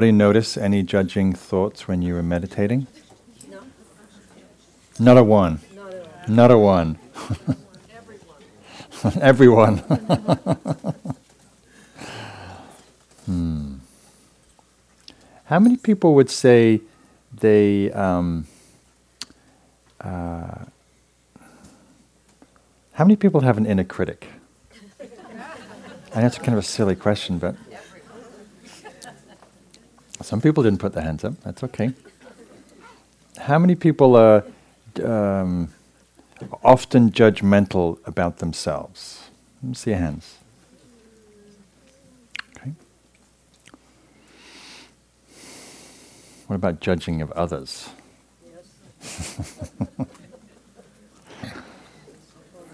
Anybody notice any judging thoughts when you were meditating? No. Not a one. Not a one. Everyone. How many people would say they how many people have an inner critic? And that's kind of a silly question, but some people didn't put their hands up. That's okay. How many people are often judgmental about themselves? Let me see your hands. Okay. What about judging of others? Yes.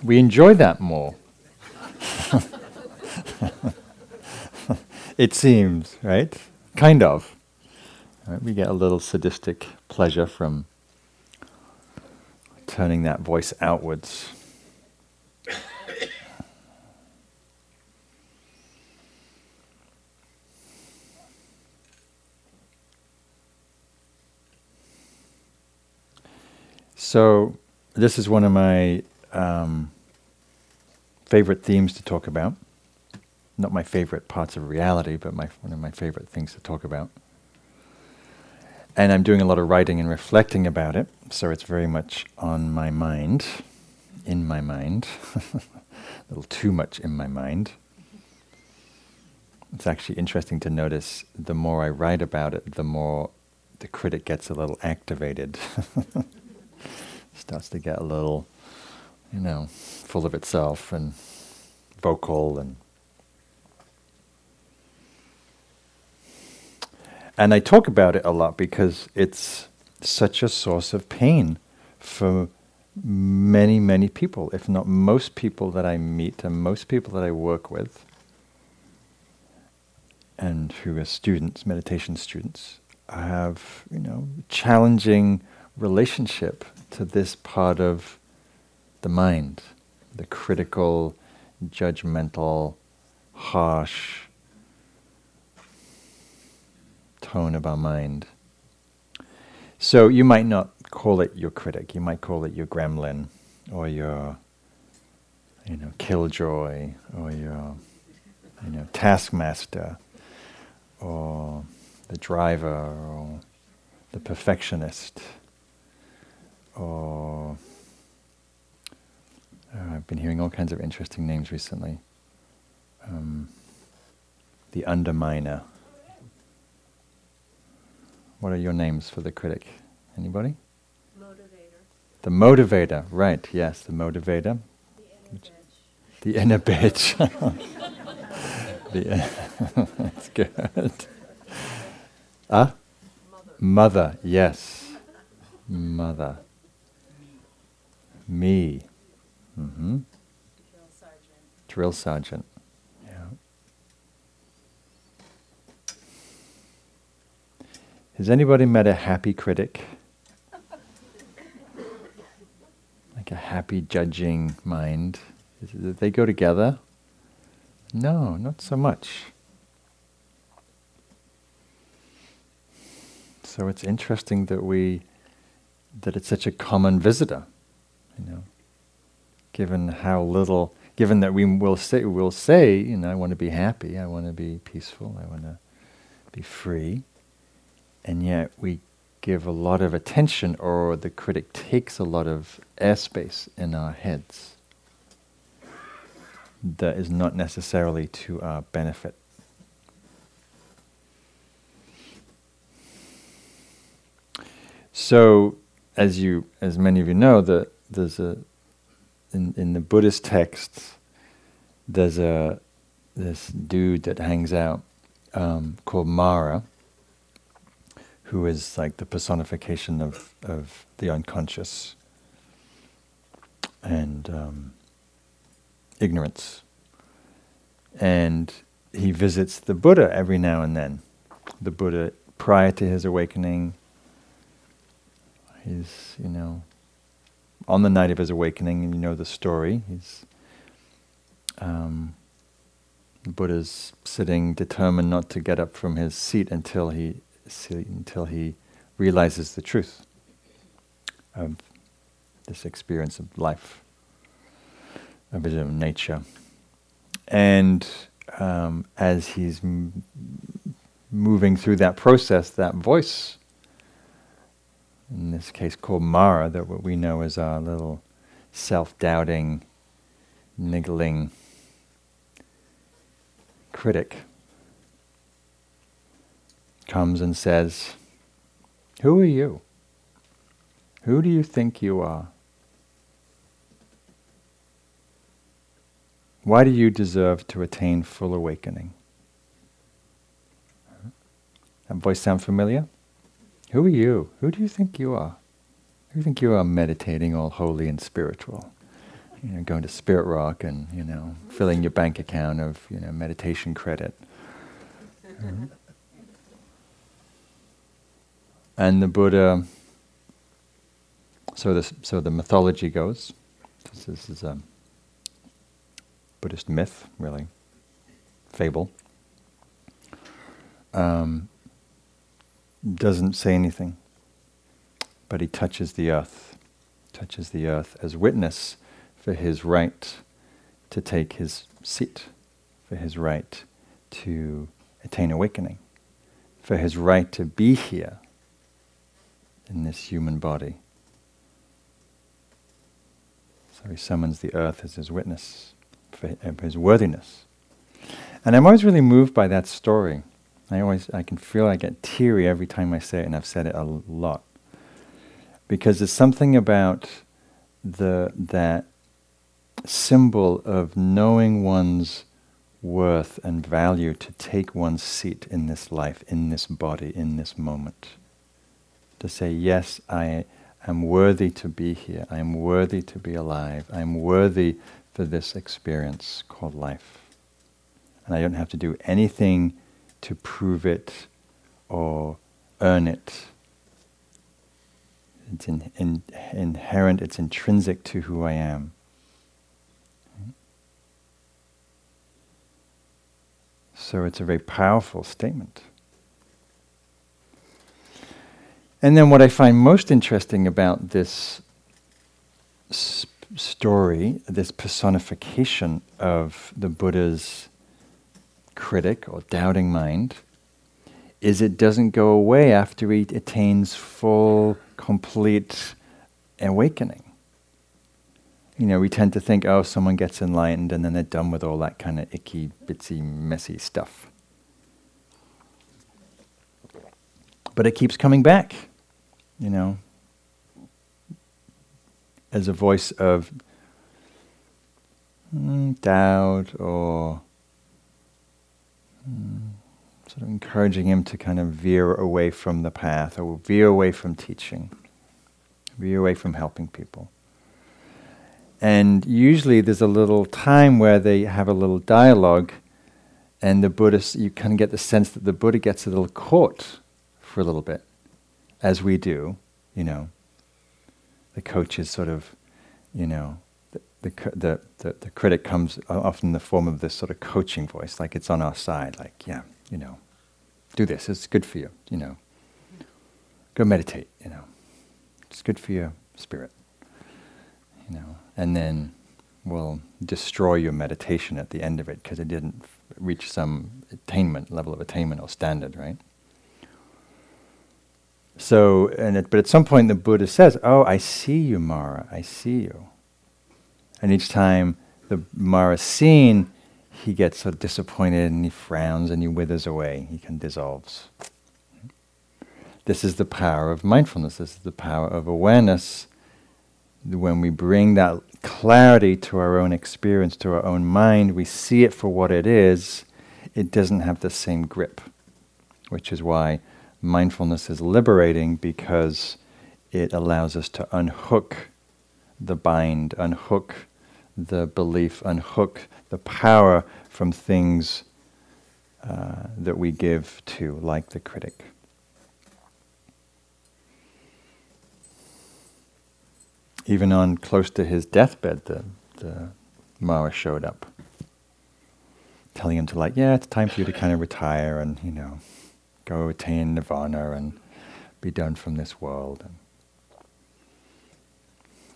We enjoy that more. It seems, right? Kind of. Right, we get a little sadistic pleasure from turning that voice outwards. So, this is one of my favorite themes to talk about. Not my favorite parts of reality, but one of my favorite things to talk about. And I'm doing a lot of writing and reflecting about it, so it's very much on my mind, in my mind, a little too much in my mind. It's actually interesting to notice the more I write about it, the more the critic gets a little activated. Starts to get a little, you know, full of itself and vocal And I talk about it a lot because it's such a source of pain for many, many people, if not most people that I meet and most people that I work with and who are students, meditation students, have, you know, challenging relationship to this part of the mind, the critical, judgmental, harsh tone of our mind. So you might not call it your critic, you might call it your gremlin, or your, you know, killjoy, or your, you know, taskmaster, or the driver, or the perfectionist, or I've been hearing all kinds of interesting names recently. The underminer. What are your names for the critic? Anybody? Motivator. The motivator, right, yes, the motivator. The inner bitch. The inner bitch. That's good. Mother, yes. Mother. Me. Mm-hmm. Drill sergeant. Drill sergeant. Has anybody met a happy critic? Like a happy judging mind? Do they go together? No, not so much. So it's interesting that that it's such a common visitor, you know. Given that we'll say, you know, I want to be happy, I want to be peaceful, I want to be free. And yet we give a lot of attention, or the critic takes a lot of airspace in our heads that is not necessarily to our benefit. So, as many of you know, that there's in the Buddhist texts, there's this dude that hangs out called Mara, who is like the personification of the unconscious and ignorance. And he visits the Buddha every now and then. The Buddha, prior to his awakening, he's, you know, on the night of his awakening, and you know the story, he's The Buddha's sitting, determined not to get up from his seat until he realizes the truth of this experience of life, of his own nature. And as he's moving through that process, that voice, in this case called Mara, that what we know as our little self-doubting, niggling critic, comes and says, "Who are you? Who do you think you are? Why do you deserve to attain full awakening?" That voice sound familiar? Who are you? Who do you think you are? Who do you think you are meditating all holy and spiritual? You know, going to Spirit Rock and, you know, filling your bank account of, you know, meditation credit. Mm-hmm. And the Buddha, so the mythology goes. This is a Buddhist myth, really, fable, doesn't say anything, but he touches the earth as witness for his right to take his seat, for his right to attain awakening, for his right to be here in this human body. So he summons the earth as his witness of his worthiness. And I'm always really moved by that story. I can feel I get teary every time I say it, and I've said it a lot. Because there's something about that symbol of knowing one's worth and value to take one's seat in this life, in this body, in this moment. To say, yes, I am worthy to be here. I am worthy to be alive. I am worthy for this experience called life. And I don't have to do anything to prove it or earn it. It's inherent, it's intrinsic to who I am. So it's a very powerful statement. And then what I find most interesting about this story, this personification of the Buddha's critic or doubting mind, is it doesn't go away after he attains full, complete awakening. You know, we tend to think, oh, someone gets enlightened and then they're done with all that kind of icky, bitsy, messy stuff. But it keeps coming back, you know, as a voice of doubt or sort of encouraging him to kind of veer away from the path or veer away from teaching, veer away from helping people. And usually there's a little time where they have a little dialogue, and the Buddhist, you kind of get the sense that the Buddha gets a little caught for a little bit, as we do, you know. The coach is sort of, you know, the critic comes often in the form of this sort of coaching voice, like it's on our side, like, yeah, you know, do this, it's good for you, you know. Go meditate, you know. It's good for your spirit, you know. And then we'll destroy your meditation at the end of it because it didn't reach some attainment, level of attainment or standard, right? So, but at some point the Buddha says, "Oh, I see you, Mara, I see you." And each time the Mara's seen, he gets so disappointed and he frowns and he withers away, he kind of dissolves. This is the power of mindfulness, this is the power of awareness. When we bring that clarity to our own experience, to our own mind, we see it for what it is, it doesn't have the same grip, which is why mindfulness is liberating, because it allows us to unhook the bind, unhook the belief, unhook the power from things that we give to, like the critic. Even on close to his deathbed, the Mara showed up. telling him to like, yeah, it's time for you to kind of retire and, you know, go attain nirvana and be done from this world. And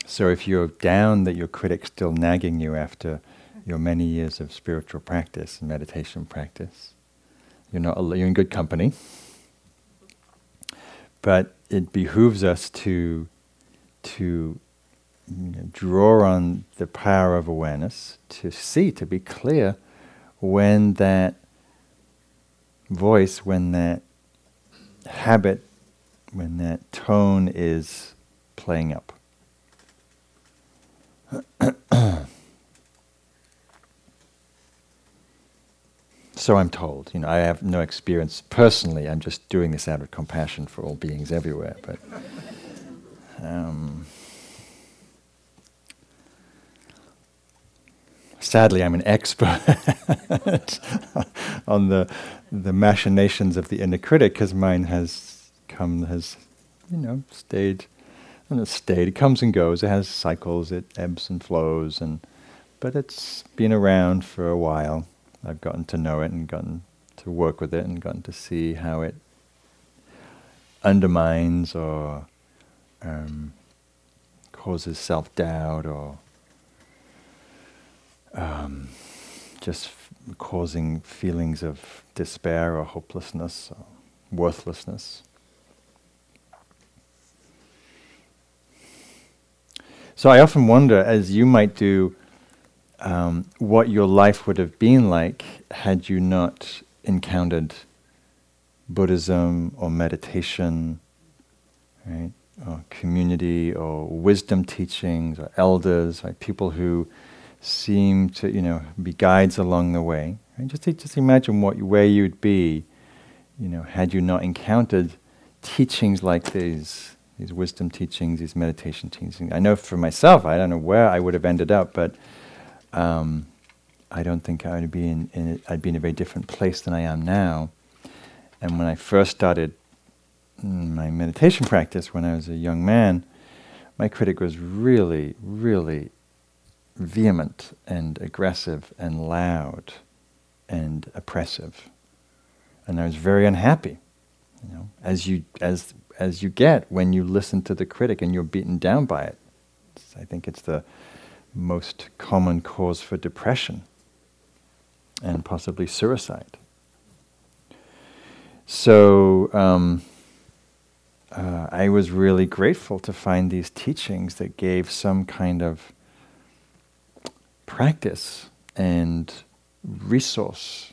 so if you're down that your critic's still nagging you after your many years of spiritual practice and meditation practice, you're in good company. But it behooves us to draw on the power of awareness to see, to be clear when that voice, when that habit, when that tone is playing up. So I'm told, you know, I have no experience personally, I'm just doing this out of compassion for all beings everywhere, but sadly, I'm an expert on the machinations of the inner critic, because mine has stayed, and it's stayed. It comes and goes. It has cycles. It ebbs and flows, but it's been around for a while. I've gotten to know it and gotten to work with it and gotten to see how it undermines or causes self-doubt or causing feelings of despair or hopelessness or worthlessness. So I often wonder, as you might do, what your life would have been like had you not encountered Buddhism or meditation, right? Or community or wisdom teachings or elders, like people who seem to, be guides along the way. Right? Just imagine where you'd be, had you not encountered teachings like these wisdom teachings, these meditation teachings. I know for myself, I don't know where I would have ended up, but I don't think I would be I'd be in a very different place than I am now. And when I first started my meditation practice when I was a young man, my critic was really, really vehement and aggressive and loud and oppressive, and I was very unhappy. As you get when you listen to the critic and you're beaten down by it. I think it's the most common cause for depression and possibly suicide. So I was really grateful to find these teachings that gave some kind of practice and resource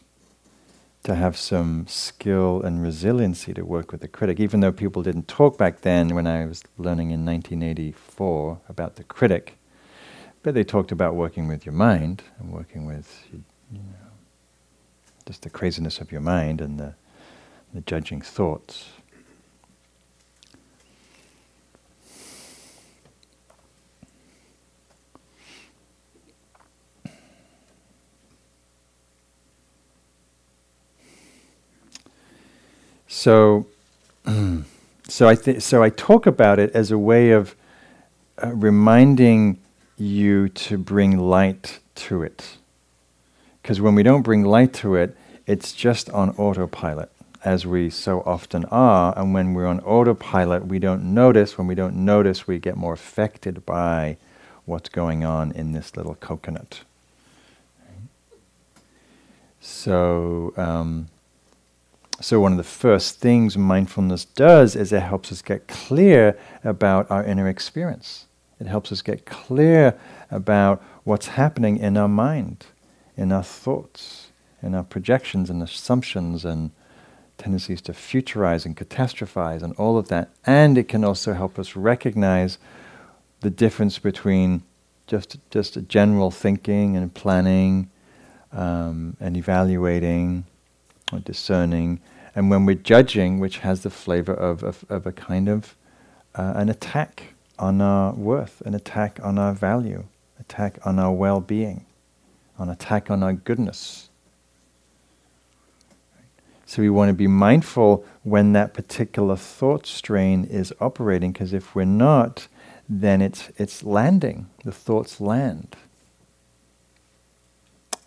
to have some skill and resiliency to work with the critic. Even though people didn't talk back then when I was learning in 1984 about the critic, but they talked about working with your mind and working with just the craziness of your mind and the judging thoughts. So I talk about it as a way of reminding you to bring light to it, because when we don't bring light to it, it's just on autopilot, as we so often are. And when we're on autopilot, we don't notice. When we don't notice, we get more affected by what's going on in this little coconut. So. So one of the first things mindfulness does is it helps us get clear about our inner experience. It helps us get clear about what's happening in our mind, in our thoughts, in our projections and assumptions and tendencies to futurize and catastrophize and all of that. And it can also help us recognize the difference between just a general thinking and planning and evaluating or discerning, and when we're judging, which has the flavor of a kind of an attack on our worth, an attack on our value, attack on our well-being, an attack on our goodness. So we want to be mindful when that particular thought strain is operating, because if we're not, then it's landing. The thoughts land.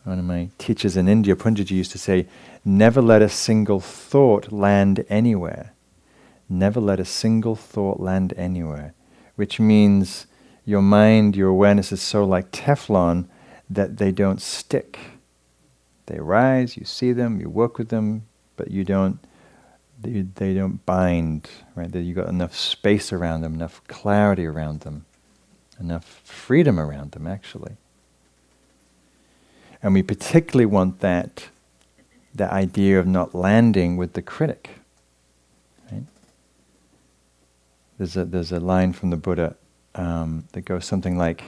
One of my teachers in India, Punjaji, used to say, never let a single thought land anywhere. Never let a single thought land anywhere. Which means your mind, your awareness is so like Teflon that they don't stick. They rise, you see them, you work with them, but you don't, they don't bind, right? That you've got enough space around them, enough clarity around them, enough freedom around them, actually. And we particularly want that idea of not landing with the critic. Right? There's a line from the Buddha that goes something like,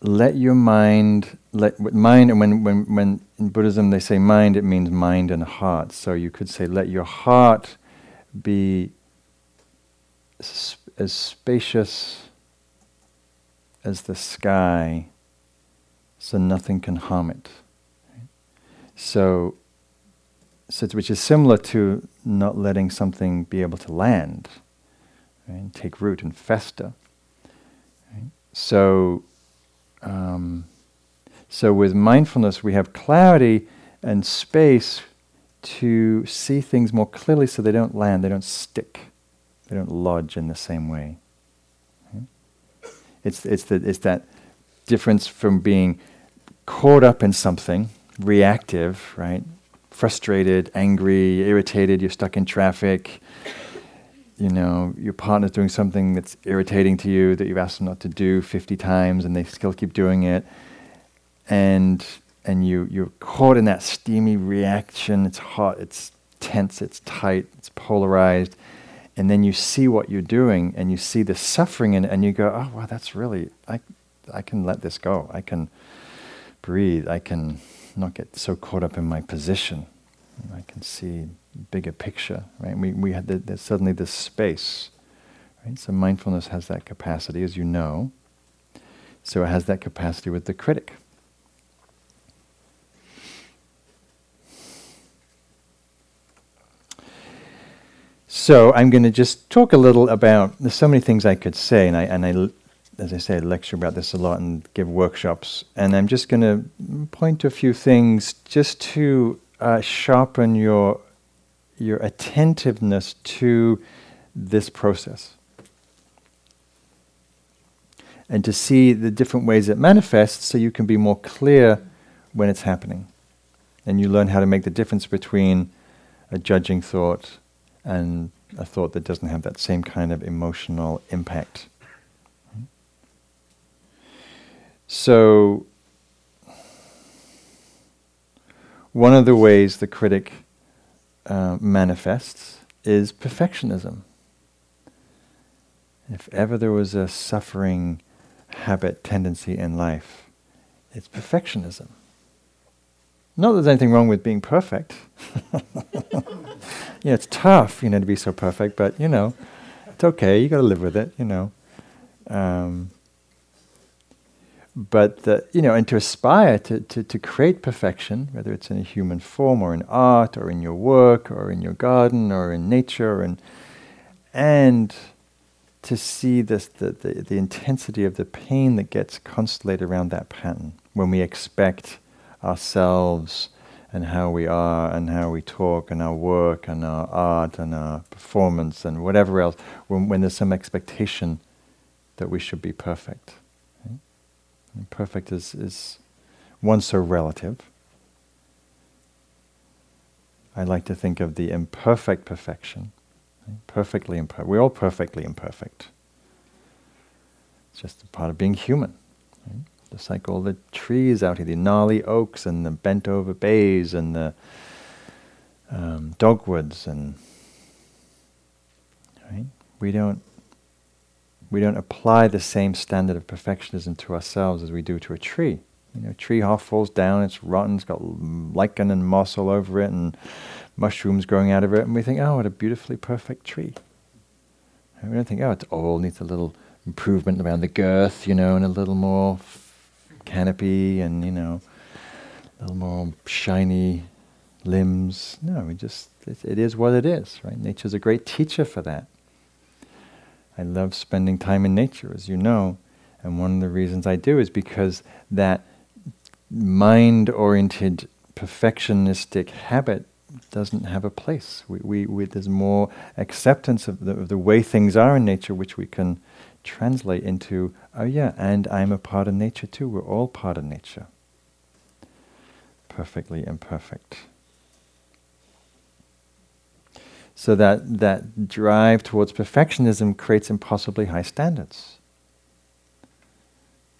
let your mind, and when in Buddhism they say mind, it means mind and heart. So you could say, let your heart be as spacious as the sky, so nothing can harm it. Right? So which is similar to not letting something be able to land, right, and take root and fester. Right? So with mindfulness, we have clarity and space to see things more clearly, so they don't land, they don't stick, they don't lodge in the same way. It's that difference from being caught up in something, reactive, right? Frustrated, angry, irritated, you're stuck in traffic, you know, your partner's doing something that's irritating to you that you've asked them not to do 50 times and they still keep doing it. And you're caught in that steamy reaction, it's hot, it's tense, it's tight, it's polarized. And then you see what you're doing, and you see the suffering in it, and you go, oh, wow, that's really, I can let this go. I can breathe. I can not get so caught up in my position. I can see bigger picture, right? We had there's suddenly this space, right? So mindfulness has that capacity, as you know. So it has that capacity with the critic. So I'm going to just talk a little about, there's so many things I could say, and I, as I say, lecture about this a lot and give workshops, and I'm just going to point to a few things just to sharpen your attentiveness to this process, and to see the different ways it manifests, so you can be more clear when it's happening, and you learn how to make the difference between a judging thought and a thought that doesn't have that same kind of emotional impact. So, one of the ways the critic manifests is perfectionism. If ever there was a suffering habit, tendency in life, it's perfectionism. Not that there's anything wrong with being perfect. Yeah, it's tough, to be so perfect, but, it's okay, you got to live with it, But, and to aspire to create perfection, whether it's in a human form or in art or in your work or in your garden or in nature, and to see this, the intensity of the pain that gets constellated around that pattern when we expect ourselves and how we are, and how we talk, and our work, and our art, and our performance, and whatever else, when there's some expectation that we should be perfect. Right? And perfect is one, so relative. I like to think of the imperfect perfection. Right? Perfectly imperfect. We're all perfectly imperfect. It's just a part of being human. Right? Just like all the trees out here, the gnarly oaks and the bent over bays and the dogwoods, and right? We don't apply the same standard of perfectionism to ourselves as we do to a tree. A tree half falls down, it's rotten, it's got lichen and moss all over it and mushrooms growing out of it, and we think, oh, what a beautifully perfect tree. And we don't think, oh, it's old, needs a little improvement around the girth, and a little more canopy, and a little more shiny limbs. No, we just, it is what it is, right? Nature's a great teacher for that. I love spending time in nature, as you know, And one of the reasons I do is because that mind-oriented, perfectionistic habit doesn't have a place. There's more acceptance of the way things are in nature, which we can translate into, oh yeah, and I'm a part of nature too. We're all part of nature. Perfectly imperfect. So that drive towards perfectionism creates impossibly high standards.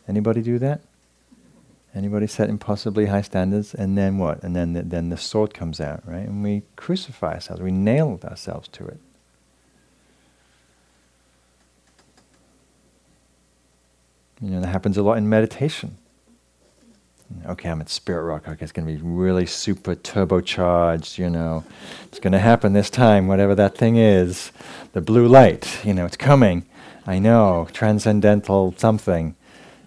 Anybody do that? Anybody set impossibly high standards, and then what? And then the sword comes out, right? And we crucify ourselves. We nail ourselves to it. You know, that happens a lot in meditation. Okay, I'm at Spirit Rock. Okay, it's going to be really super turbocharged, you know. It's going to happen this time, whatever that thing is. The blue light, you know, it's coming. I know, transcendental something.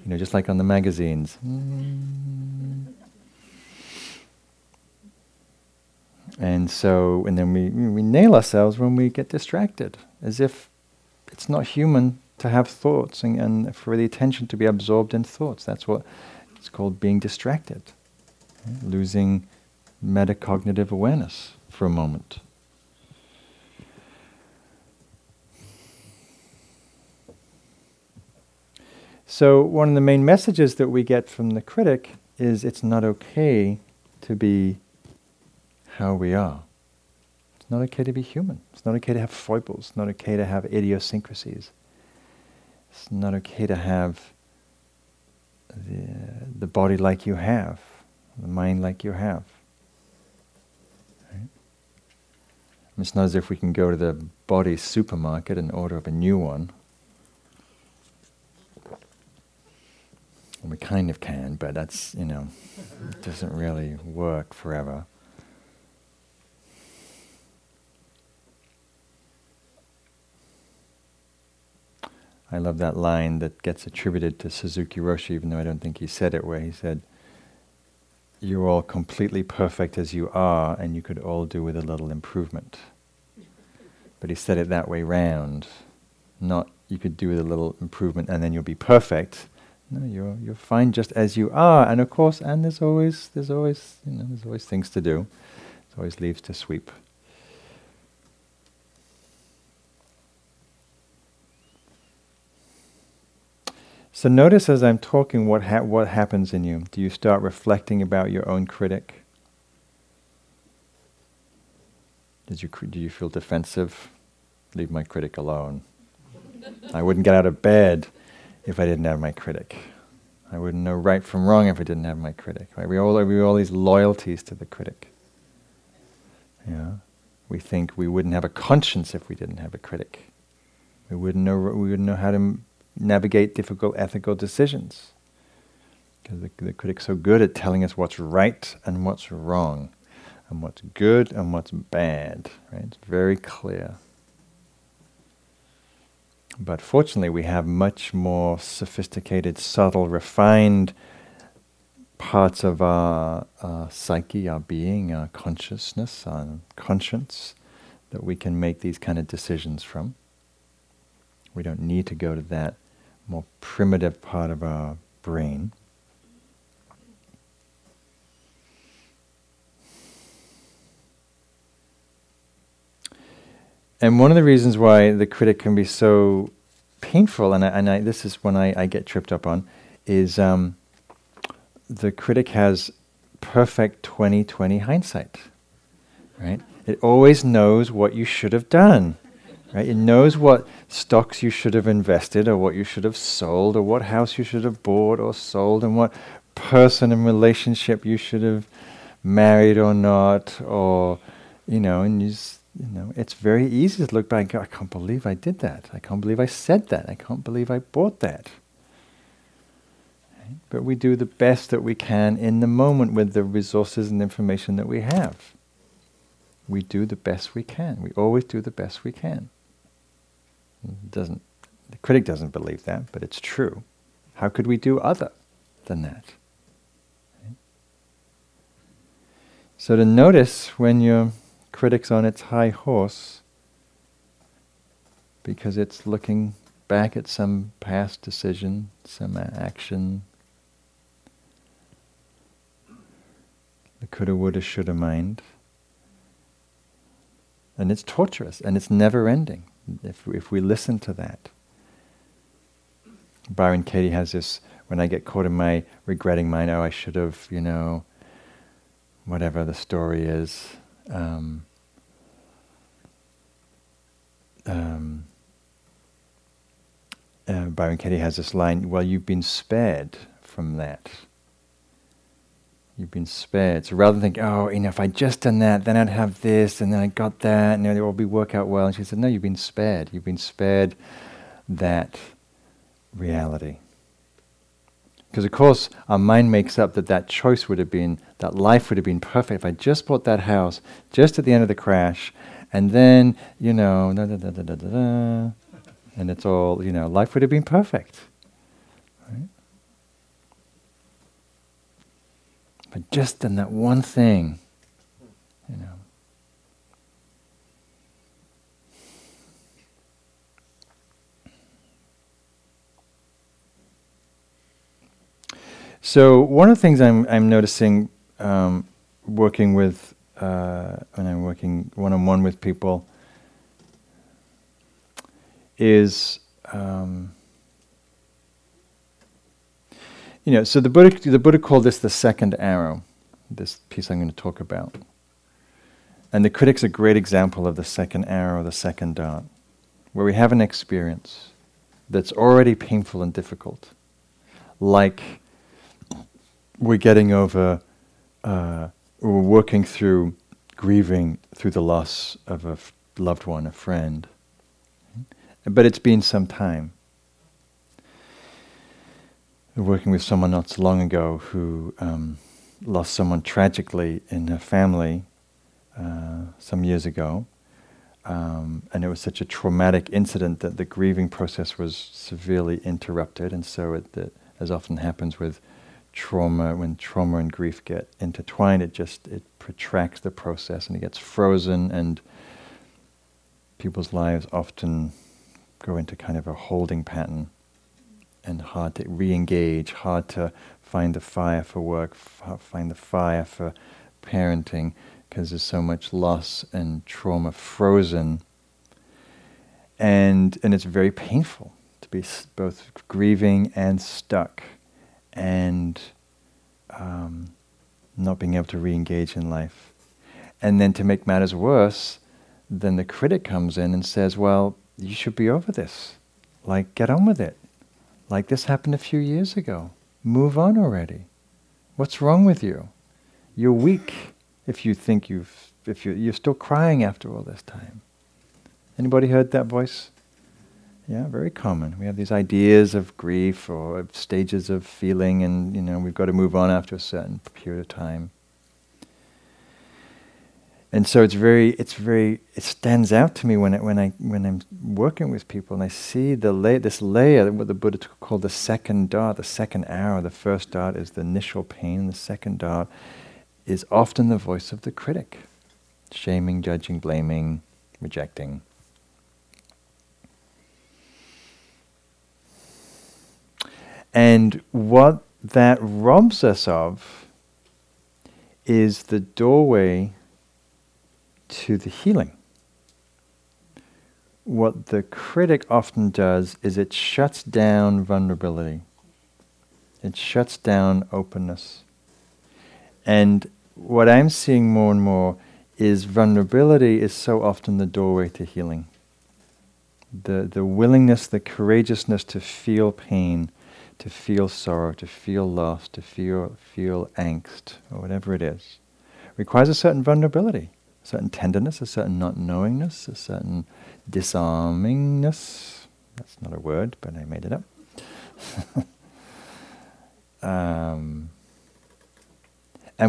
You know, just like on the magazines. And so, and then we nail ourselves when we get distracted, as if it's not human to have thoughts and for the attention to be absorbed in thoughts. That's what it's called, being distracted. Losing metacognitive awareness for a moment. So one of the main messages that we get from the critic is it's not okay to be how we are. It's not okay to be human. It's not okay to have foibles. It's not okay to have idiosyncrasies. It's not okay to have the body like you have, the mind like you have. Right? It's not as if we can go to the body supermarket and order up a new one. We kind of can, but that's, you know, it doesn't really work forever. I love that line that gets attributed to Suzuki Roshi, even though I don't think he said it, where he said, "You're all completely perfect as you are, and you could all do with a little improvement." But he said it that way round, not "you could do with a little improvement and then you'll be perfect." No, you're fine just as you are, and of course, and there's always, you know, there's always things to do. There's always leaves to sweep. So notice as I'm talking what happens in you. Do you start reflecting about your own critic? Do you feel defensive? Leave my critic alone. I wouldn't get out of bed if I didn't have my critic. I wouldn't know right from wrong if I didn't have my critic. Right? We all these loyalties to the critic. Yeah? We think we wouldn't have a conscience if we didn't have a critic. We wouldn't know how to navigate difficult ethical decisions, because the critic's so good at telling us what's right and what's wrong, and what's good and what's bad. Right? It's very clear. But fortunately, we have much more sophisticated, subtle, refined parts of our psyche, our being, our consciousness, our conscience, that we can make these kind of decisions from. We don't need to go to that more primitive part of our brain. And one of the reasons why the critic can be so painful, and this is when I get tripped up on, is the critic has perfect 20/20 hindsight, right? It always knows what you should have done, right? It knows what stocks you should have invested, or what you should have sold, or what house you should have bought or sold, and what person and relationship you should have married or not, or, you know, and you just... You know, it's very easy to look back and go, I can't believe I did that. I can't believe I said that. I can't believe I bought that. Right? But we do the best that we can in the moment with the resources and information that we have. We do the best we can. We always do the best we can. The critic doesn't believe that, but it's true. How could we do other than that? Right? So to notice when you're critic's on its high horse because it's looking back at some past decision, some action, the coulda, woulda, shoulda mind. And it's torturous, and it's never-ending if we listen to that. Byron Katie has this, when I get caught in my regretting mind, oh, I should have, you know, whatever the story is, Byron Katie has this line, well, you've been spared from that. You've been spared. So rather than think, oh, you know, if I'd just done that, then I'd have this, and then I got that, and it will be work out well. And she said, no, you've been spared. You've been spared that reality. Because, of course, our mind makes up that choice would have been, that life would have been perfect if I just bought that house just at the end of the crash, and then, you know, da da da da da da da, and it's all, you know, life would have been perfect. Right? But just in that one thing, you know. So one of the things I'm noticing working with, when I'm working one-on-one with people, is, you know, so the Buddha called this the second arrow, this piece I'm going to talk about. And the critic's a great example of the second arrow, the second dart, where we have an experience that's already painful and difficult, like we're getting over, we're working through grieving through the loss of a loved one, a friend. But it's been some time. Working with someone not so long ago who lost someone tragically in her family some years ago. And it was such a traumatic incident that the grieving process was severely interrupted. And so, as often happens with trauma, when trauma and grief get intertwined, it protracts the process and it gets frozen, and people's lives often go into kind of a holding pattern. And hard to re-engage, hard to find the fire for work, find the fire for parenting, because there's so much loss and trauma frozen. And it's very painful to be both grieving and stuck, and not being able to re-engage in life. And then to make matters worse, then the critic comes in and says, well, you should be over this. Like, get on with it. Like, this happened a few years ago. Move on already. What's wrong with you? You're weak if you think you're still crying after all this time. Anybody heard that voice? Yeah, very common. We have these ideas of grief or of stages of feeling, and, you know, we've got to move on after a certain period of time. And so it stands out to me when I'm working with people and I see this layer, what the Buddha called the second dart, the second arrow. The first dart is the initial pain, and the second dart is often the voice of the critic, shaming, judging, blaming, rejecting. And what that robs us of is the doorway to the healing. What the critic often does is it shuts down vulnerability. It shuts down openness. And what I'm seeing more and more is vulnerability is so often the doorway to healing. The willingness, the courageousness to feel pain, to feel sorrow, to feel loss, to feel angst, or whatever it is, requires a certain vulnerability. A certain tenderness, a certain not knowingness, a certain disarmingness. That's not a word, but I made it up. And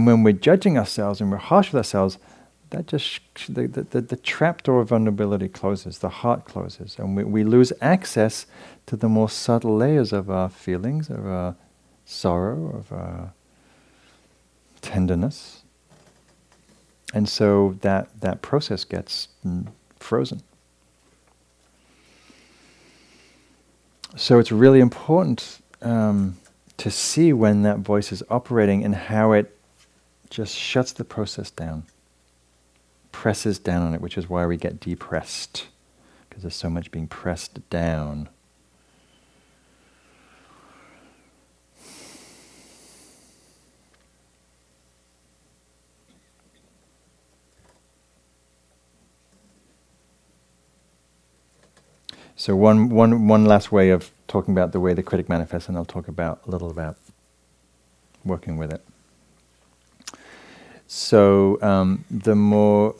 when we're judging ourselves and we're harsh with ourselves, that just the trapdoor of vulnerability closes, the heart closes, and we lose access to the more subtle layers of our feelings, of our sorrow, of our tenderness. And so that process gets frozen. So it's really important to see when that voice is operating and how it just shuts the process down, presses down on it, which is why we get depressed, because there's so much being pressed down. So one last way of talking about the way the critic manifests, and I'll talk about a little about working with it. So the more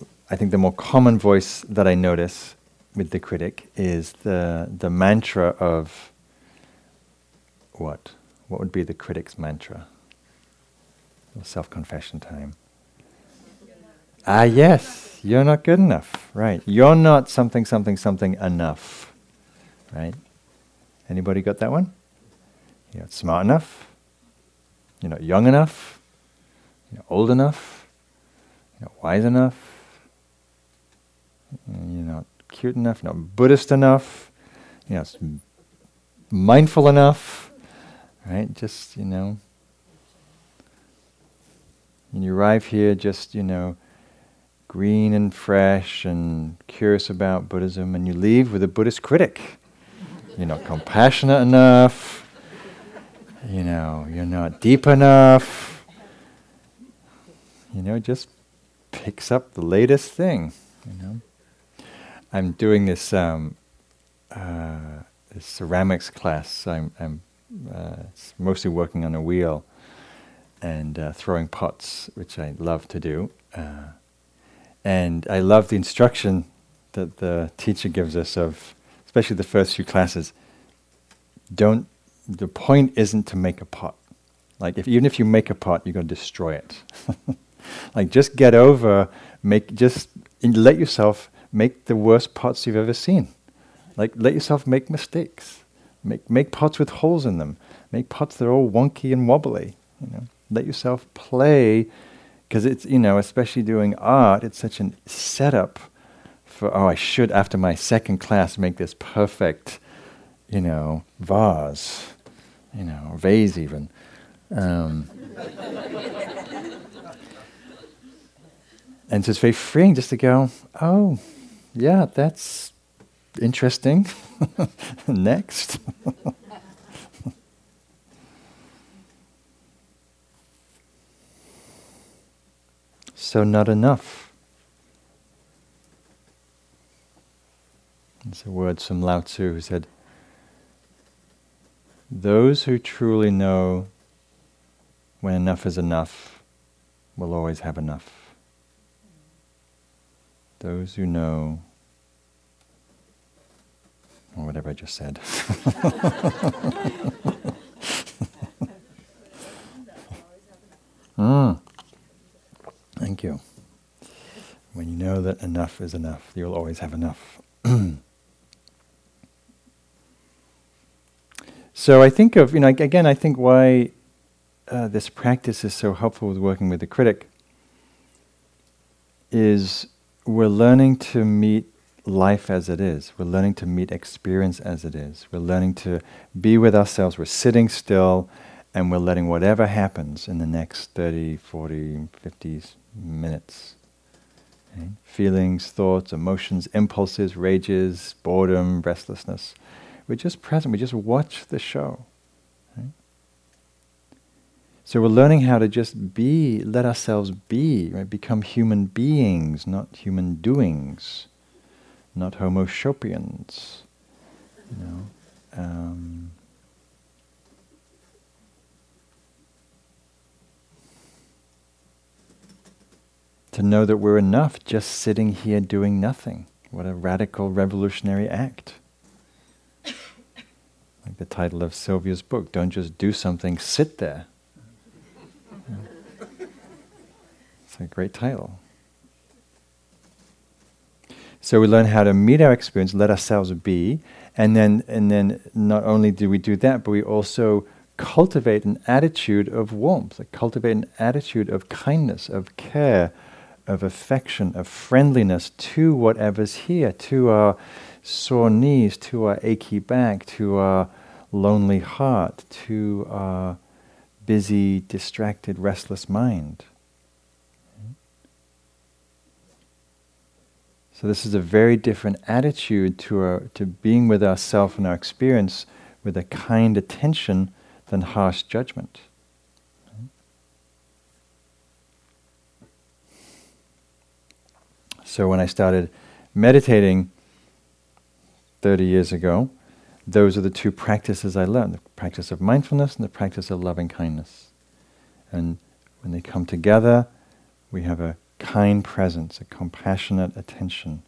common voice that I notice with the critic is the mantra of what? What would be the critic's mantra? Self-confession time. Ah, yes, you're not good enough, right? You're not something, something, something enough. Right? Anybody got that one? You're not smart enough. You're not young enough. You're not old enough. You're not wise enough. You're not cute enough. You're not Buddhist enough. You're not mindful enough. Right? Just, you know. And you arrive here just, you know, green and fresh and curious about Buddhism, and you leave with a Buddhist critic. You're not compassionate enough, you know, you're not deep enough, you know, just picks up the latest thing, you know. I'm doing this, this ceramics class, so I'm mostly working on a wheel and throwing pots, which I love to do. And I love the instruction that the teacher gives us of, especially the first few classes, the point isn't to make a pot. Like, even if you make a pot, you're going to destroy it. Like, just get over, let yourself make the worst pots you've ever seen. Like, let yourself make mistakes. Make pots with holes in them. Make pots that are all wonky and wobbly. You know, let yourself play, because it's, you know, especially doing art, it's such a setup. I should, after my second class, make this perfect, you know, vase, you know, vase even. And so it's very freeing just to go, oh, yeah, that's interesting. Next. So not enough. It's a word from Lao Tzu, who said, "Those who truly know when enough is enough will always have enough. Those who know," or whatever I just said. Thank you. When you know that enough is enough, you'll always have enough. So I think of, you know, again, I think why this practice is so helpful with working with the critic is we're learning to meet life as it is. We're learning to meet experience as it is. We're learning to be with ourselves. We're sitting still and we're letting whatever happens in the next 30, 40, 50 minutes. Okay? Feelings, thoughts, emotions, impulses, rages, boredom, restlessness. We're just present, we just watch the show. Right? So we're learning how to just be, let ourselves be, right? Become human beings, not human doings, not homo shopians. You know? To know that we're enough just sitting here doing nothing. What a radical, revolutionary act. Like the title of Sylvia's book, don't just do something, sit there. It's a great title. So we learn how to meet our experience, let ourselves be, and then not only do we do that, but we also cultivate an attitude of warmth, cultivate an attitude of kindness, of care, of affection, of friendliness to whatever's here, to our sore knees, to our achy back, to our lonely heart to our busy, distracted, restless mind. So this is a very different attitude to being with ourself and our experience with a kind attention than harsh judgment. So when I started meditating 30 years ago, those are the two practices I learned, the practice of mindfulness and the practice of loving kindness. And when they come together, we have a kind presence, a compassionate attention.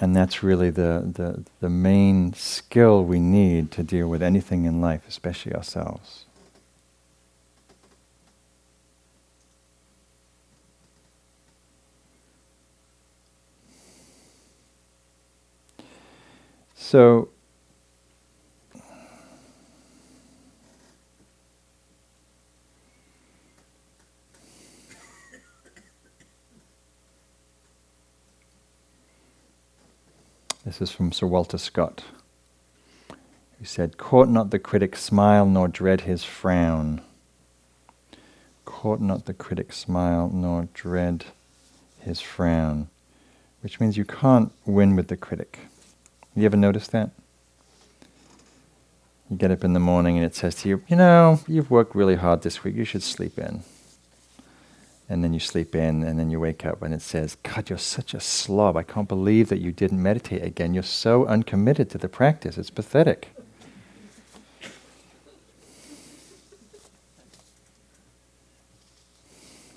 And that's really the main skill we need to deal with anything in life, especially ourselves. So, this is from Sir Walter Scott, who said, "Court not the critic's smile, nor dread his frown." Court not the critic's smile, nor dread his frown. Which means you can't win with the critic. You ever notice that? You get up in the morning and it says to you, you know, you've worked really hard this week, you should sleep in. And then you sleep in, and then you wake up and it says, God, you're such a slob. I can't believe that you didn't meditate again. You're so uncommitted to the practice. It's pathetic.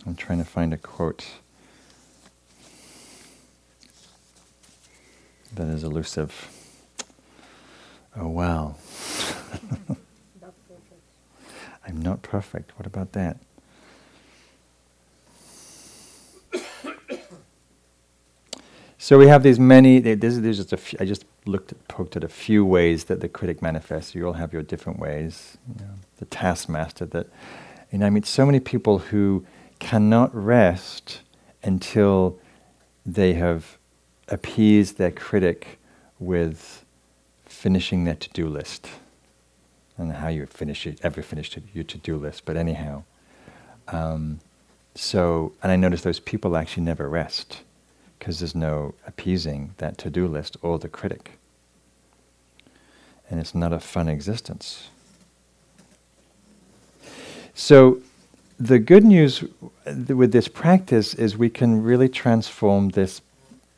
I'm trying to find a quote that is elusive. Oh, wow. I'm not perfect. What about that? So we have these many, there's just a few, I just poked at a few ways that the critic manifests. You all have your different ways. Yeah. The taskmaster that, and I meet so many people who cannot rest until they have appease their critic with finishing their to-do list. I don't know how you finish it, ever finished your to-do list, but anyhow. And I notice those people actually never rest because there's no appeasing that to-do list or the critic. And it's not a fun existence. So the good news with this practice is we can really transform this.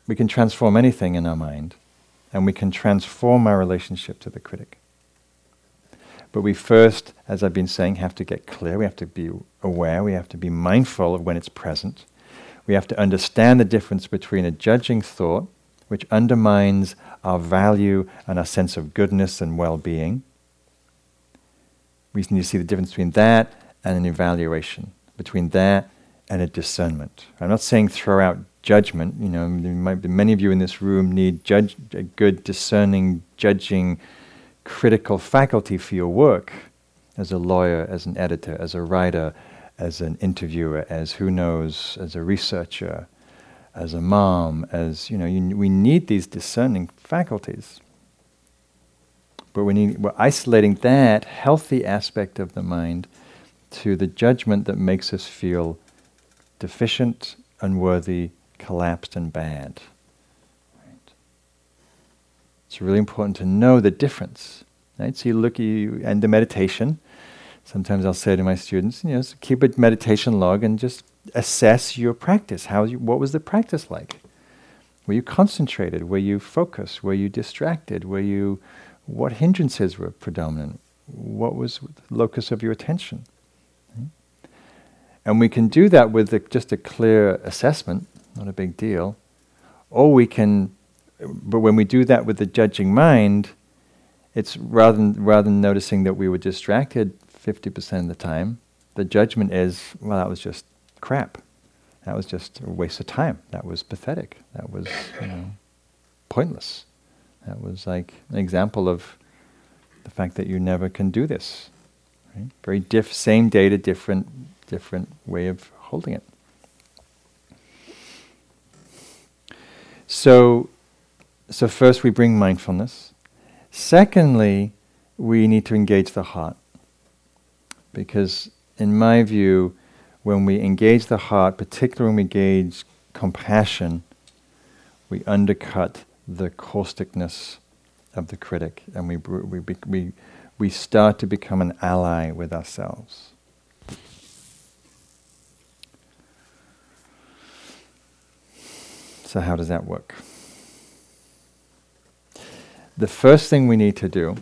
We can transform anything in our mind, and we can transform our relationship to the critic. But we first, as I've been saying, have to get clear, we have to be aware, we have to be mindful of when it's present. We have to understand the difference between a judging thought, which undermines our value and our sense of goodness and well-being. We need to see the difference between that and an evaluation, between that and a discernment. I'm not saying throw out judgment, you know, there might be many of you in this room need a good discerning, judging, critical faculty for your work as a lawyer, as an editor, as a writer, as an interviewer, as who knows, as a researcher, as a mom, as, you know, we need these discerning faculties. But we're isolating that healthy aspect of the mind to the judgment that makes us feel deficient, unworthy, collapsed and bad. Right. It's really important to know the difference. Right? So you look and the meditation. Sometimes I'll say to my students, you know, so keep a meditation log and just assess your practice. What was the practice like? Were you concentrated? Were you focused? Were you distracted? What hindrances were predominant? What was the locus of your attention? Right. And we can do that with just a clear assessment. Not a big deal. Or we can, but when we do that with the judging mind, it's rather than noticing that we were distracted 50% of the time, the judgment is, well, that was just crap. That was just a waste of time. That was pathetic. That was, you know, pointless. That was like an example of the fact that you never can do this. Right? Very same data, different way of holding it. So So first we bring mindfulness. Secondly, we need to engage the heart. Because in my view, when we engage the heart, particularly when we engage compassion, we undercut the causticness of the critic, and we start to become an ally with ourselves. So how does that work? The first thing we need to do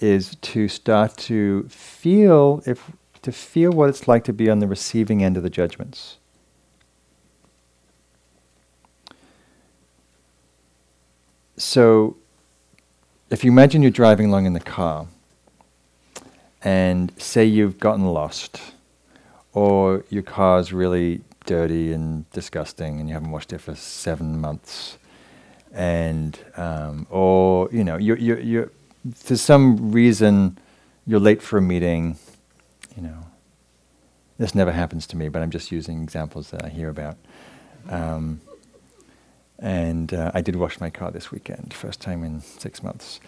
is to start to feel what it's like to be on the receiving end of the judgments. So if you imagine you're driving along in the car and say you've gotten lost or your car's really dirty and disgusting and you haven't washed it for 7 months and or you know you're for some reason you're late for a meeting, you know. This never happens to me, but I'm just using examples that I hear about. And I did wash my car this weekend, first time in 6 months.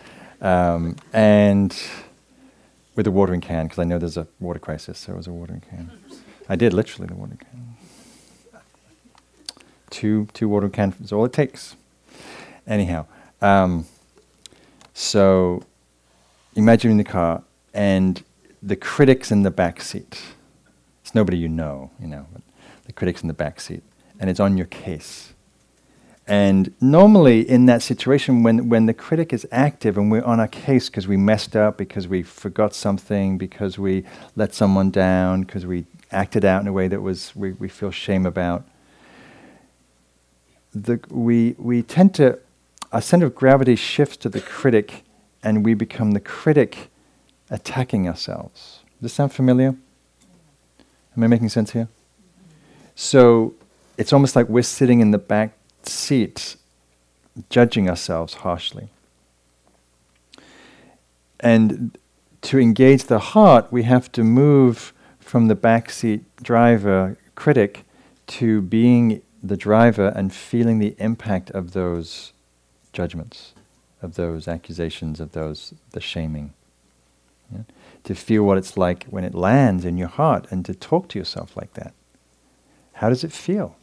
And with a watering can, because I know there's a water crisis, so it was a watering can. I did, literally, the watering can. Two watering cans is all it takes. Anyhow, so imagine in the car, and the critic's in the back seat. It's nobody you know, but the critic's in the back seat, and it's on your case. And normally in that situation, when the critic is active and we're on our case because we messed up, because we forgot something, because we let someone down, because we acted out in a way that was we feel shame about, we tend to, our center of gravity shifts to the critic and we become the critic attacking ourselves. Does this sound familiar? Am I making sense here? So it's almost like we're sitting in the back seat, judging ourselves harshly. And to engage the heart, we have to move from the backseat driver, critic, to being the driver and feeling the impact of those judgments, of those accusations, of those the shaming. Yeah? To feel what it's like when it lands in your heart and to talk to yourself like that. How does it feel?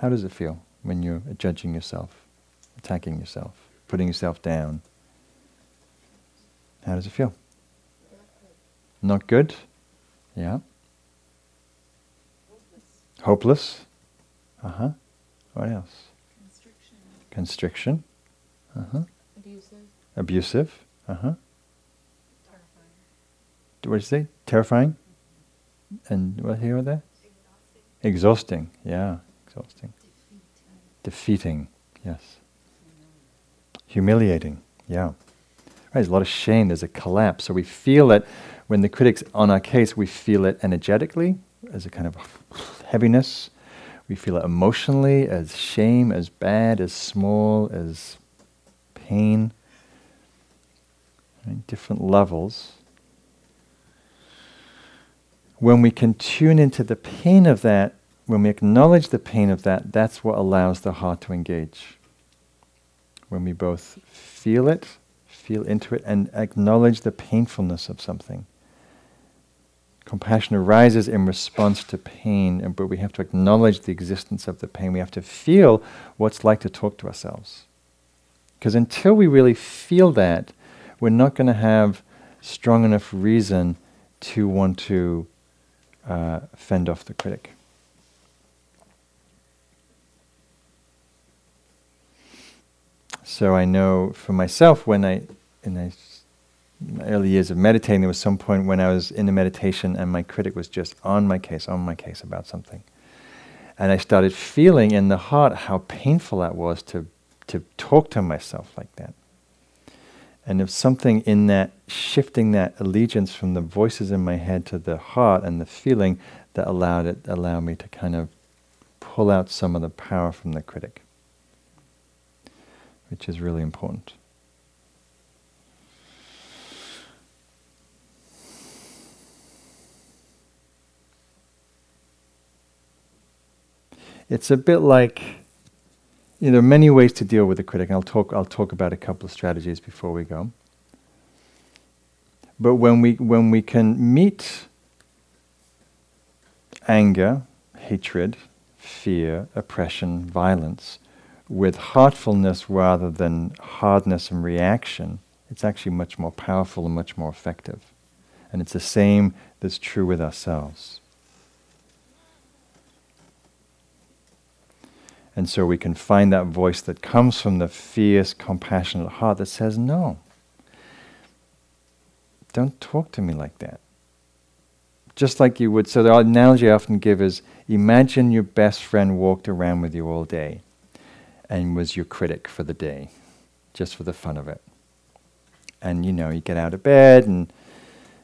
How does it feel when you're judging yourself, attacking yourself, putting yourself down? How does it feel? Not good? Yeah. Hopeless? Uh-huh. What else? Constriction. Uh-huh. Abusive. Uh-huh. Terrifying. What did you say? Terrifying? Mm-hmm. And what here or there? Exhausting. Yeah. Defeating, yes. Humiliating, yeah. Right, there's a lot of shame, there's a collapse. So we feel it when the critic's on our case, we feel it energetically as a kind of heaviness. We feel it emotionally as shame, as bad, as small, as pain. Right, different levels. When we can tune into the pain of that, when we acknowledge the pain of that, that's what allows the heart to engage. When we both feel it, feel into it, and acknowledge the painfulness of something. Compassion arises in response to pain, but we have to acknowledge the existence of the pain. We have to feel what it's like to talk to ourselves. Because until we really feel that, we're not going to have strong enough reason to want to fend off the critic. So I know for myself, when in my early years of meditating, there was some point when I was in a meditation and my critic was just on my case about something. And I started feeling in the heart how painful that was to talk to myself like that. And if something in that, shifting that allegiance from the voices in my head to the heart and the feeling that allowed me to kind of pull out some of the power from the critic, which is really important. It's a bit like, you know, there are many ways to deal with the critic, and I'll talk about a couple of strategies before we go. But when we can meet anger, hatred, fear, oppression, violence with heartfulness rather than hardness and reaction, it's actually much more powerful and much more effective. And it's the same that's true with ourselves. And so we can find that voice that comes from the fierce, compassionate heart that says, no, don't talk to me like that. Just like you would. So the analogy I often give is, imagine your best friend walked around with you all day and was your critic for the day, just for the fun of it. And, you know, you get out of bed and,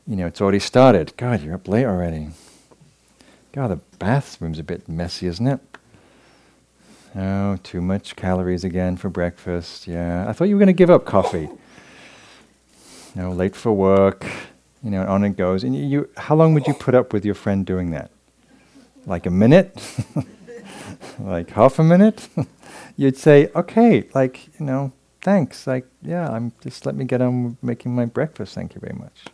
you know, it's already started. God, you're up late already. God, the bathroom's a bit messy, isn't it? Oh, too much calories again for breakfast. Yeah, I thought you were going to give up coffee. No, late for work. You know, and on it goes. And you, how long would you put up with your friend doing that? Like a minute? Like half a minute? You'd say, okay, like, you know, thanks. Like, yeah, I'm just, let me get on with making my breakfast. Thank you very much.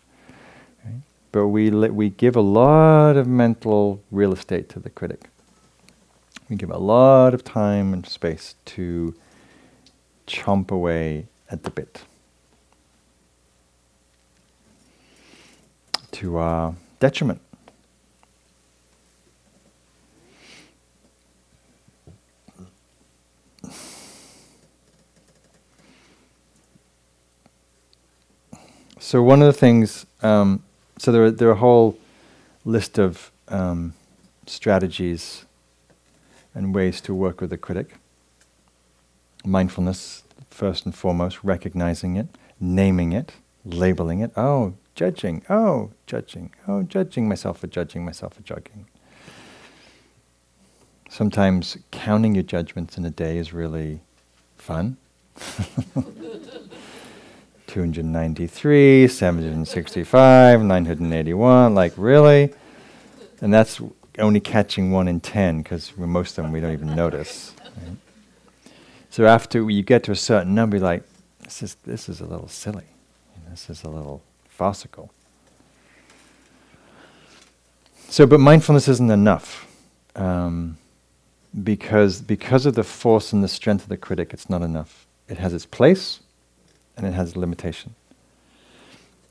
Right? But we give a lot of mental real estate to the critic. We give a lot of time and space to chomp away at the bit. To our detriment. So one of the things, so there are a whole list of strategies and ways to work with the critic. Mindfulness, first and foremost, recognizing it, naming it, labeling it. Oh, judging, oh, judging, oh, judging myself for judging myself for judging. Sometimes counting your judgments in a day is really fun. 293, 765, 981, like really? And that's only catching 1 in 10 because most of them we don't even notice. Right? So after you get to a certain number, you're like, this is a little silly. This is a little farcical. So, but mindfulness isn't enough. Because of the force and the strength of the critic, it's not enough. It has its place, and it has a limitation.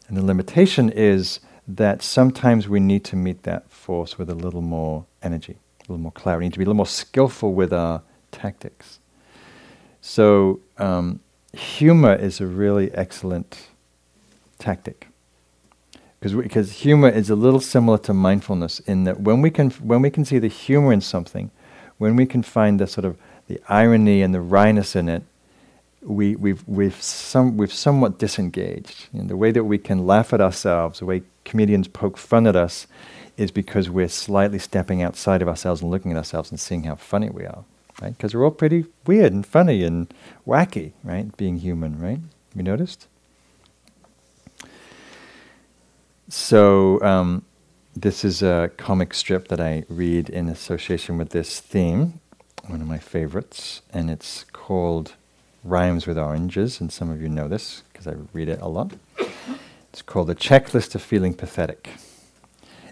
And the limitation is that sometimes we need to meet that force with a little more energy, a little more clarity. We need to be a little more skillful with our tactics. So, humor is a really excellent tactic. Because humor is a little similar to mindfulness in that when we can see the humor in something, when we can find the sort of the irony and the wryness in it, we've somewhat disengaged. And the way that we can laugh at ourselves, the way comedians poke fun at us, is because we're slightly stepping outside of ourselves and looking at ourselves and seeing how funny we are, right? Because we're all pretty weird and funny and wacky, right? Being human, right? You noticed? So this is a comic strip that I read in association with this theme, one of my favorites, and it's called Rhymes with Oranges, and some of you know this because I read it a lot. It's called The Checklist of Feeling Pathetic.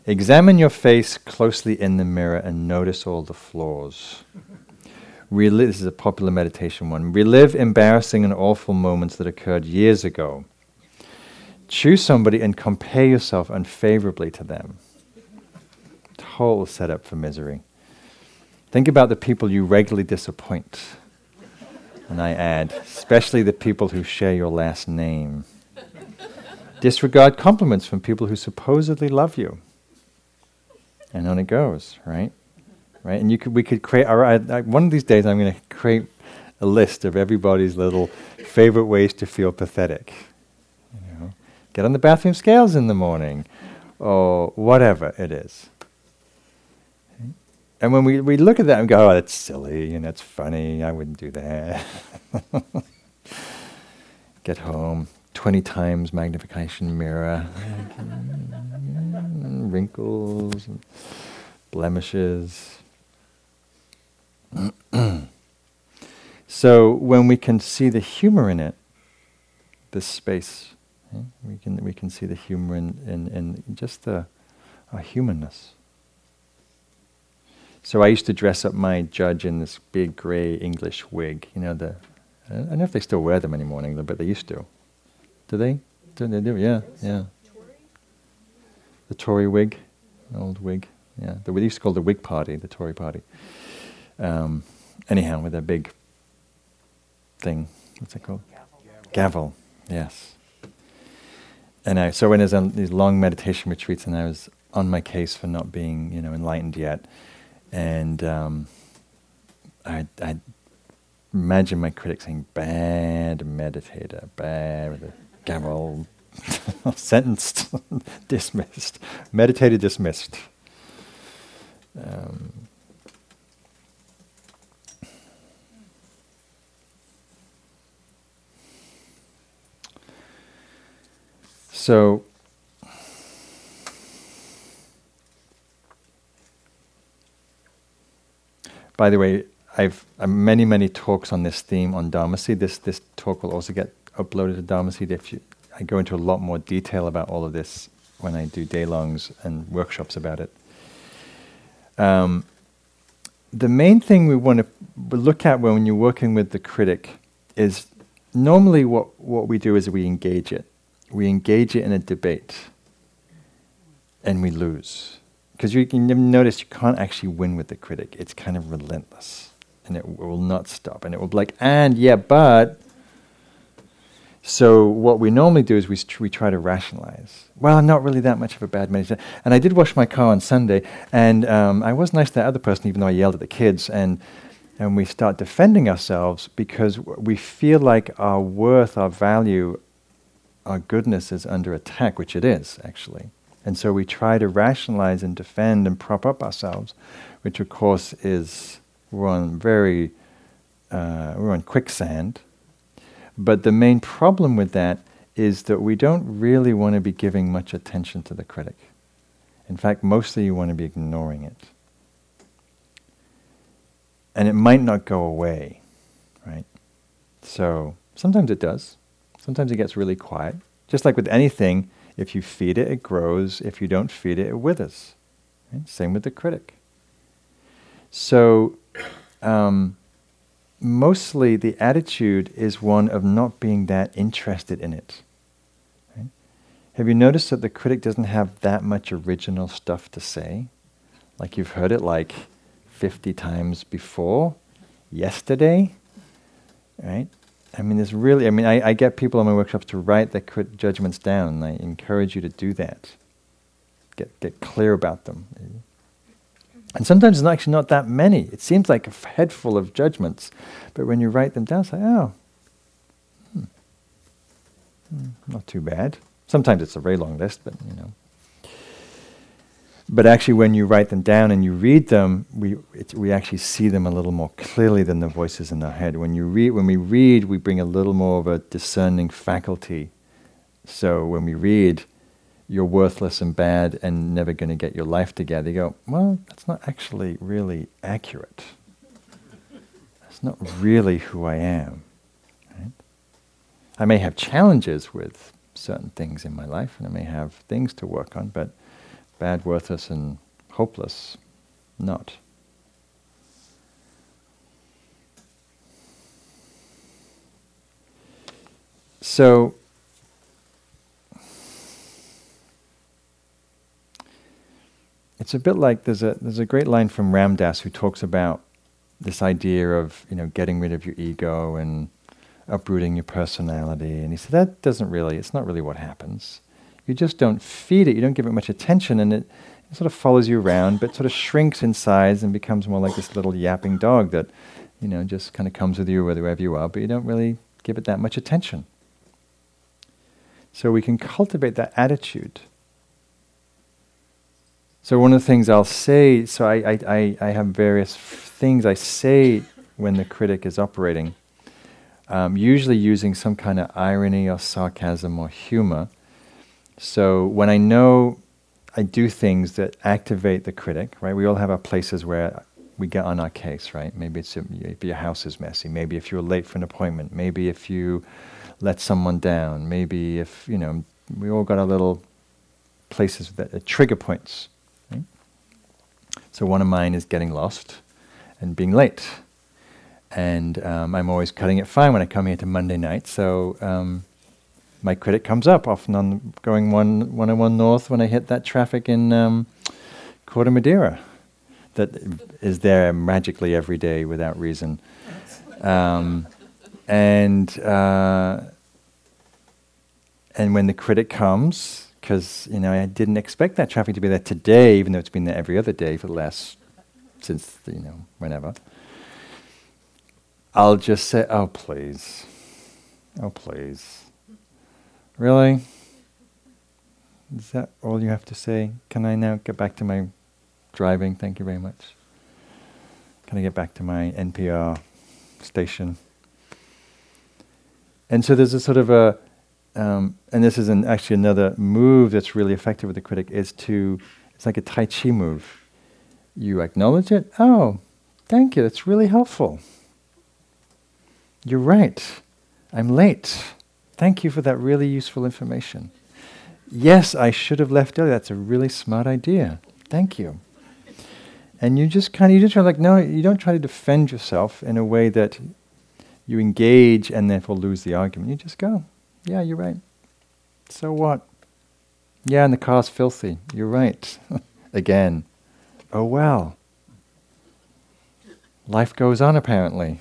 Examine your face closely in the mirror and notice all the flaws. This is a popular meditation one. Relive embarrassing and awful moments that occurred years ago. Choose somebody and compare yourself unfavorably to them. Total setup for misery. Think about the people you regularly disappoint. And I add, especially the people who share your last name. Disregard compliments from people who supposedly love you. And on it goes, right? Right? And we could create our one of these days I'm going to create a list of everybody's little favorite ways to feel pathetic. Get on the bathroom scales in the morning, or whatever it is. Okay. And when we look at that and go, oh, that's silly, and that's funny, I wouldn't do that. Get home, 20 times magnification mirror, wrinkles, and blemishes. So when we can see the humor in it, this space, right? we can see the humor in just a humanness. So I used to dress up my judge in this big gray English wig. You know, I don't know if they still wear them anymore in England, but they used to. Do they? Don't they do? Yeah, yeah. The Tory wig, an old wig. Yeah, they used to call the Whig Party, the Tory Party. Anyhow, with their big thing, what's it called? Gavel. Yes. And so when I was on these long meditation retreats, and I was on my case for not being, enlightened yet. And I imagine my critic saying, "Bad meditator, bad," with a gavel, sentenced, dismissed, meditator dismissed. So. By the way, I've many talks on this theme on Dharma Seed. This talk will also get uploaded to Dharma Seed. I go into a lot more detail about all of this when I do day-longs and workshops about it. The main thing we want to look at when you're working with the critic is normally what we do is we engage it. We engage it in a debate, and we lose. Because you can notice you can't actually win with the critic. It's kind of relentless, and it will not stop. And it will be like, and yeah, but. So what we normally do is we try to rationalize. Well, I'm not really that much of a bad meditator. And I did wash my car on Sunday, and I was nice to that other person, even though I yelled at the kids. And we start defending ourselves because we feel like our worth, our value, our goodness is under attack, which it is, actually. And so we try to rationalize and defend and prop up ourselves, which of course is, we're on quicksand. But the main problem with that is that we don't really want to be giving much attention to the critic. In fact, mostly you want to be ignoring it. And it might not go away, right? So sometimes it does. Sometimes it gets really quiet. Just like with anything, if you feed it, it grows. If you don't feed it, it withers. Right? Same with the critic. So, mostly the attitude is one of not being that interested in it. Right? Have you noticed that the critic doesn't have that much original stuff to say? Like you've heard it like 50 times before, yesterday, right? I get people on my workshops to write their judgments down, and I encourage you to do that. Get clear about them. And sometimes it's actually not that many. It seems like a head full of judgments, but when you write them down, it's like, not too bad. Sometimes it's a very long list, but But actually, when you write them down and you read them, we actually see them a little more clearly than the voices in our head. When we read, we bring a little more of a discerning faculty. So when we read, "You're worthless and bad and never going to get your life together," you go, "Well, that's not actually really accurate. That's not really who I am." Right? I may have challenges with certain things in my life, and I may have things to work on, but bad, worthless, and hopeless, not. So, it's a bit like there's a great line from Ram Dass who talks about this idea of getting rid of your ego and uprooting your personality, and he said that it's not really what happens. You just don't feed it, you don't give it much attention, and it sort of follows you around, but sort of shrinks in size and becomes more like this little yapping dog that, just kind of comes with you wherever you are, but you don't really give it that much attention. So we can cultivate that attitude. So one of the things I'll say, so I have various things I say when the critic is operating, usually using some kind of irony or sarcasm or humor. So when I know I do things that activate the critic, right? We all have our places where we get on our case, right? Maybe it's if your house is messy, maybe if you're late for an appointment, maybe if you let someone down, maybe if, you know, we all got our little places that are trigger points. Right? So one of mine is getting lost and being late. And I'm always cutting it fine when I come here to Monday night, so my credit comes up often on going 101 north when I hit that traffic in Corte Madera that is there magically every day without reason. And when the credit comes, because you know I didn't expect that traffic to be there today, even though it's been there every other day for the last, since you know, whenever. I'll just say, oh, please. Oh, please. Really? Is that all you have to say? Can I now get back to my driving? Thank you very much. Can I get back to my NPR station? And so there's a sort of a, and this is actually another move that's really effective with the critic, is to, it's like a Tai Chi move. You acknowledge it. Oh, thank you. That's really helpful. You're right. I'm late. Thank you for that really useful information. Yes, I should have left early. That's a really smart idea. Thank you. And you just kind of, you just try like, no, you don't try to defend yourself in a way that you engage and therefore lose the argument. You just go, yeah, you're right. So what? Yeah, and the car's filthy. You're right. Again. Oh, well. Life goes on, apparently.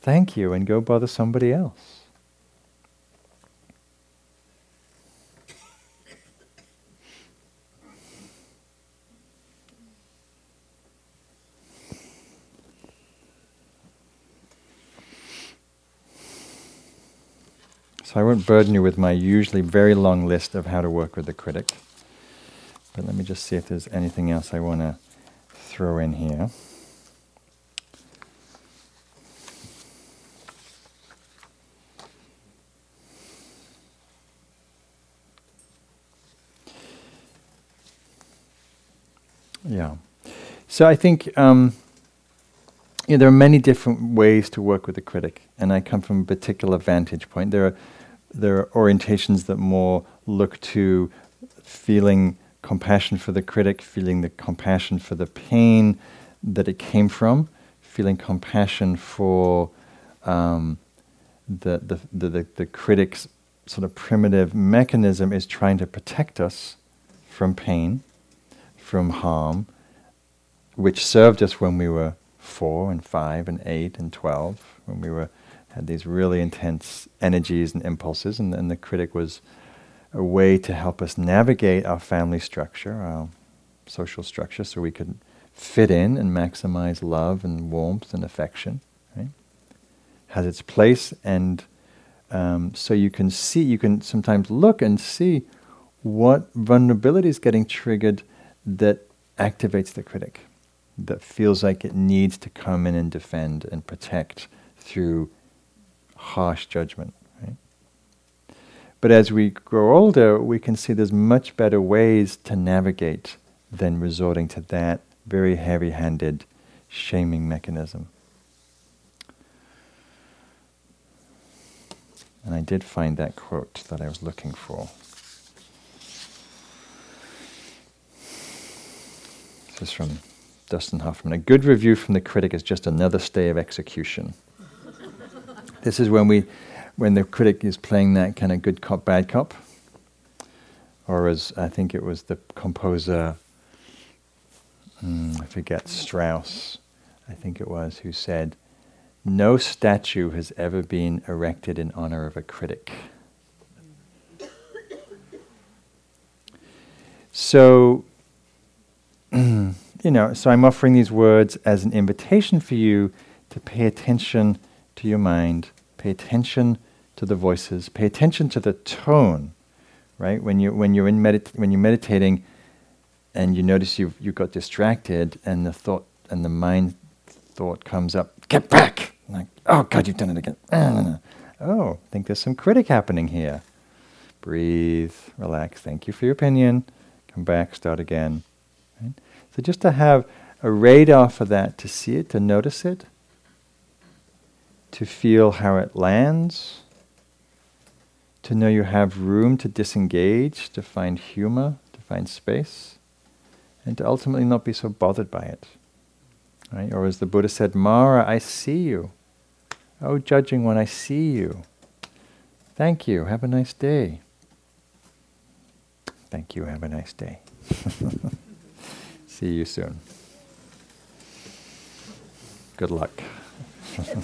Thank you, and go bother somebody else. So I won't burden you with my usually very long list of how to work with the critic, but let me just see if there's anything else I want to throw in here. Yeah. So I think you know, there are many different ways to work with the critic, and I come from a particular vantage point. There are orientations that more look to feeling compassion for the critic, feeling the compassion for the pain that it came from, feeling compassion for the critic's sort of primitive mechanism is trying to protect us from pain, from harm, which served us when we were 4 and 5 and 8 and 12, when we were had these really intense energies and impulses, and the critic was a way to help us navigate our family structure, our social structure, so we could fit in and maximize love and warmth and affection. Right? Has its place, and so you can see, you can sometimes look and see what vulnerability is getting triggered that activates the critic, that feels like it needs to come in and defend and protect through harsh judgment. Right? But as we grow older, we can see there's much better ways to navigate than resorting to that very heavy-handed shaming mechanism. And I did find that quote that I was looking for. This is from Dustin Hoffman. A good review from the critic is just another stay of execution. This is when the critic is playing that kind of good cop, bad cop. Or as I think it was the composer, I forget, Strauss, I think it was, who said, "No statue has ever been erected in honor of a critic." So, you know, so I'm offering these words as an invitation for you to pay attention to your mind, pay attention to the voices, pay attention to the tone, right? When you're meditating, and you notice you got distracted, and the thought and the mind thought comes up, get back! Like, oh God, you've done it again! Oh, I think there's some critic happening here. Breathe, relax. Thank you for your opinion. Come back, start again. So just to have a radar for that, to see it, to notice it, to feel how it lands, to know you have room to disengage, to find humor, to find space, and to ultimately not be so bothered by it. Right? Or as the Buddha said, Mara, I see you. Oh, judging one, I see you. Thank you, have a nice day. Thank you, have a nice day. See you soon. Good luck. Oh,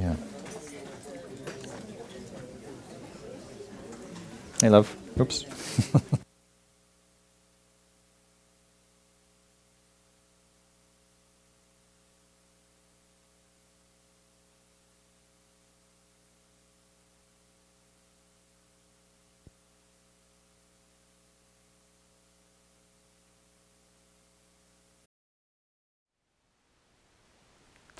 yeah. Hey, love. Oops.